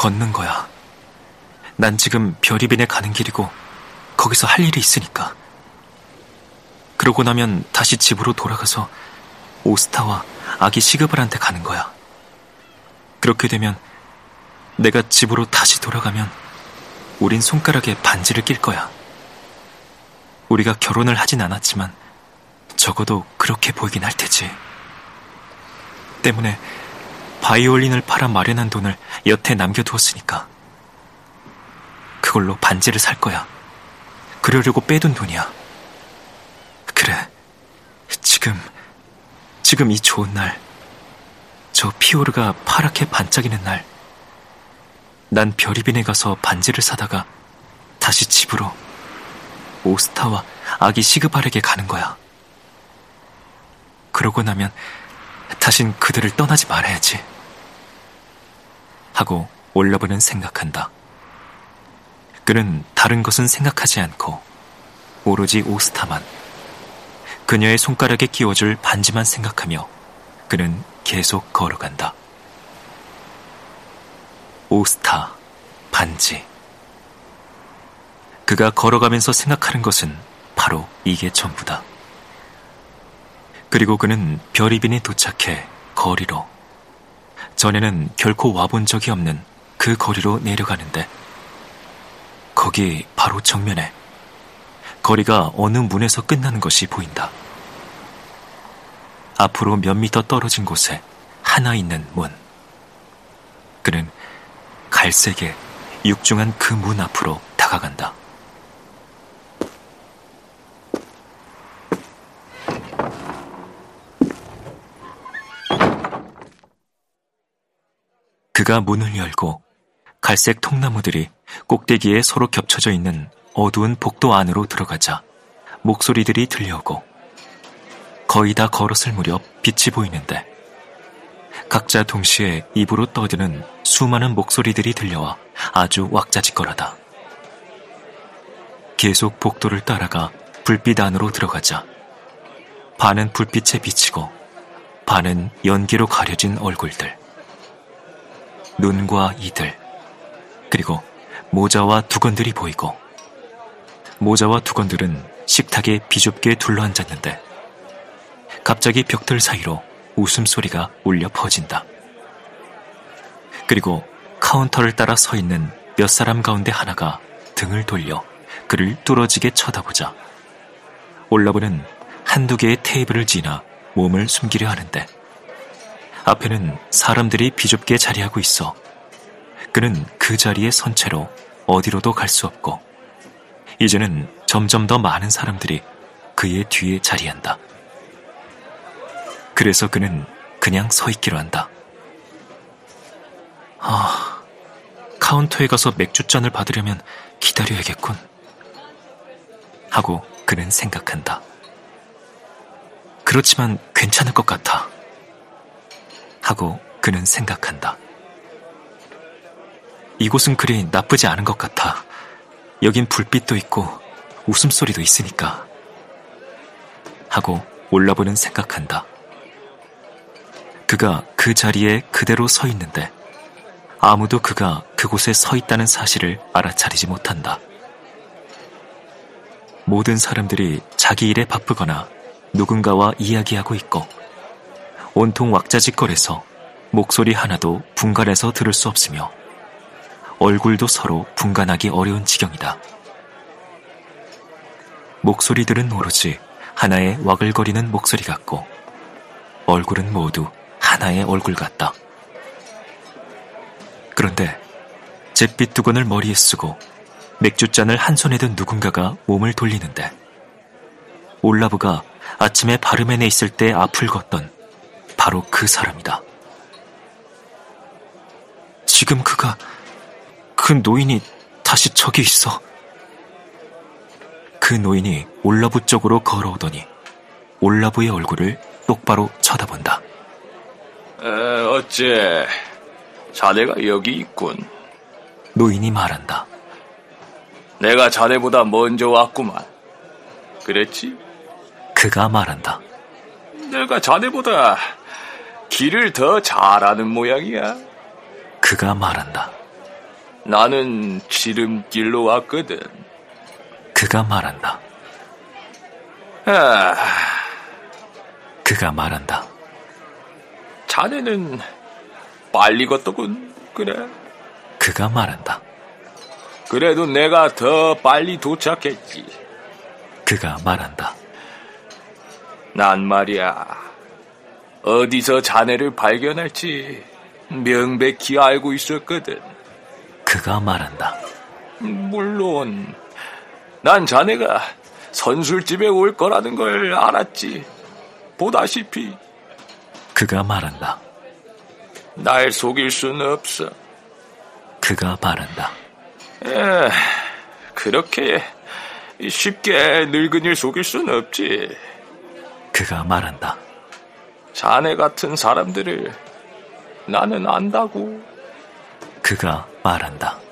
걷는 거야. 난 지금 별이빈에 가는 길이고 거기서 할 일이 있으니까. 그러고 나면 다시 집으로 돌아가서 오스타와 아기 시그블한테 가는 거야. 그렇게 되면 내가 집으로 다시 돌아가면 우린 손가락에 반지를 낄 거야. 우리가 결혼을 하진 않았지만 적어도 그렇게 보이긴 할 테지. 때문에 바이올린을 팔아 마련한 돈을 여태 남겨두었으니까 그걸로 반지를 살 거야. 그러려고 빼둔 돈이야. 그래, 지금 이 좋은 날, 저 피오르가 파랗게 반짝이는 날, 난 별이빈에 가서 반지를 사다가 다시 집으로 오스타와 아기 시그발에게 가는 거야. 그러고 나면 다신 그들을 떠나지 말아야지 하고 올라브는 생각한다. 그는 다른 것은 생각하지 않고 오로지 오스타만, 그녀의 손가락에 끼워줄 반지만 생각하며 그는 계속 걸어간다. 오스타, 반지. 그가 걸어가면서 생각하는 것은 바로 이게 전부다. 그리고 그는 별이빈에 도착해 거리로, 전에는 결코 와본 적이 없는 그 거리로 내려가는데, 거기 바로 정면에 거리가 어느 문에서 끝나는 것이 보인다. 앞으로 몇 미터 떨어진 곳에 하나 있는 문. 그는 갈색의 육중한 그 문 앞으로 다가간다. 그가 문을 열고 갈색 통나무들이 꼭대기에 서로 겹쳐져 있는 어두운 복도 안으로 들어가자 목소리들이 들려오고, 거의 다 걸었을 무렵 빛이 보이는데 각자 동시에 입으로 떠드는 수많은 목소리들이 들려와 아주 왁자지껄하다. 계속 복도를 따라가 불빛 안으로 들어가자 반은 불빛에 비치고 반은 연기로 가려진 얼굴들, 눈과 이들, 그리고 모자와 두건들이 보이고, 모자와 두건들은 식탁에 비좁게 둘러앉았는데 갑자기 벽들 사이로 웃음소리가 울려 퍼진다. 그리고 카운터를 따라 서 있는 몇 사람 가운데 하나가 등을 돌려 그를 뚫어지게 쳐다보자 올라브는 한두 개의 테이블을 지나 몸을 숨기려 하는데 앞에는 사람들이 비좁게 자리하고 있어 그는 그 자리에 선 채로 어디로도 갈 수 없고, 이제는 점점 더 많은 사람들이 그의 뒤에 자리한다. 그래서 그는 그냥 서 있기로 한다. 아, 카운터에 가서 맥주잔을 받으려면 기다려야겠군 하고 그는 생각한다. 그렇지만 괜찮을 것 같아 하고 그는 생각한다. 이곳은 그리 나쁘지 않은 것 같아. 여긴 불빛도 있고 웃음소리도 있으니까 하고 올라보는 생각한다. 그가 그 자리에 그대로 서 있는데 아무도 그가 그곳에 서 있다는 사실을 알아차리지 못한다. 모든 사람들이 자기 일에 바쁘거나 누군가와 이야기하고 있고 온통 왁자지껄해서 목소리 하나도 분간해서 들을 수 없으며 얼굴도 서로 분간하기 어려운 지경이다. 목소리들은 오로지 하나의 와글거리는 목소리 같고 얼굴은 모두 하나의 얼굴 같다. 그런데 잿빛 두건을 머리에 쓰고 맥주잔을 한 손에 든 누군가가 몸을 돌리는데 올라브가 아침에 바르멘에 있을 때 앞을 걷던 바로 그 사람이다. 지금 그 노인이 다시 저기 있어. 그 노인이 올라브 쪽으로 걸어오더니 올라브의 얼굴을 똑바로 쳐다본다. 어째 자네가 여기 있군. 노인이 말한다. 내가 자네보다 먼저 왔구만. 그랬지? 그가 말한다. 내가 자네보다 길을 더 잘하는 모양이야. 그가 말한다. 나는 지름길로 왔거든. 그가 말한다. 아... 그가 말한다. 자네는 빨리 걷더군. 그래. 그가 말한다. 그래도 내가 더 빨리 도착했지. 그가 말한다. 난 말이야, 어디서 자네를 발견할지 명백히 알고 있었거든. 그가 말한다. 물론 난 자네가 선술집에 올 거라는 걸 알았지. 보다시피. 그가 말한다. 날 속일 순 없어. 그가 말한다. 그렇게 쉽게 늙은이를 속일 순 없지. 그가 말한다. 자네 같은 사람들을 나는 안다고. 그가 말한다.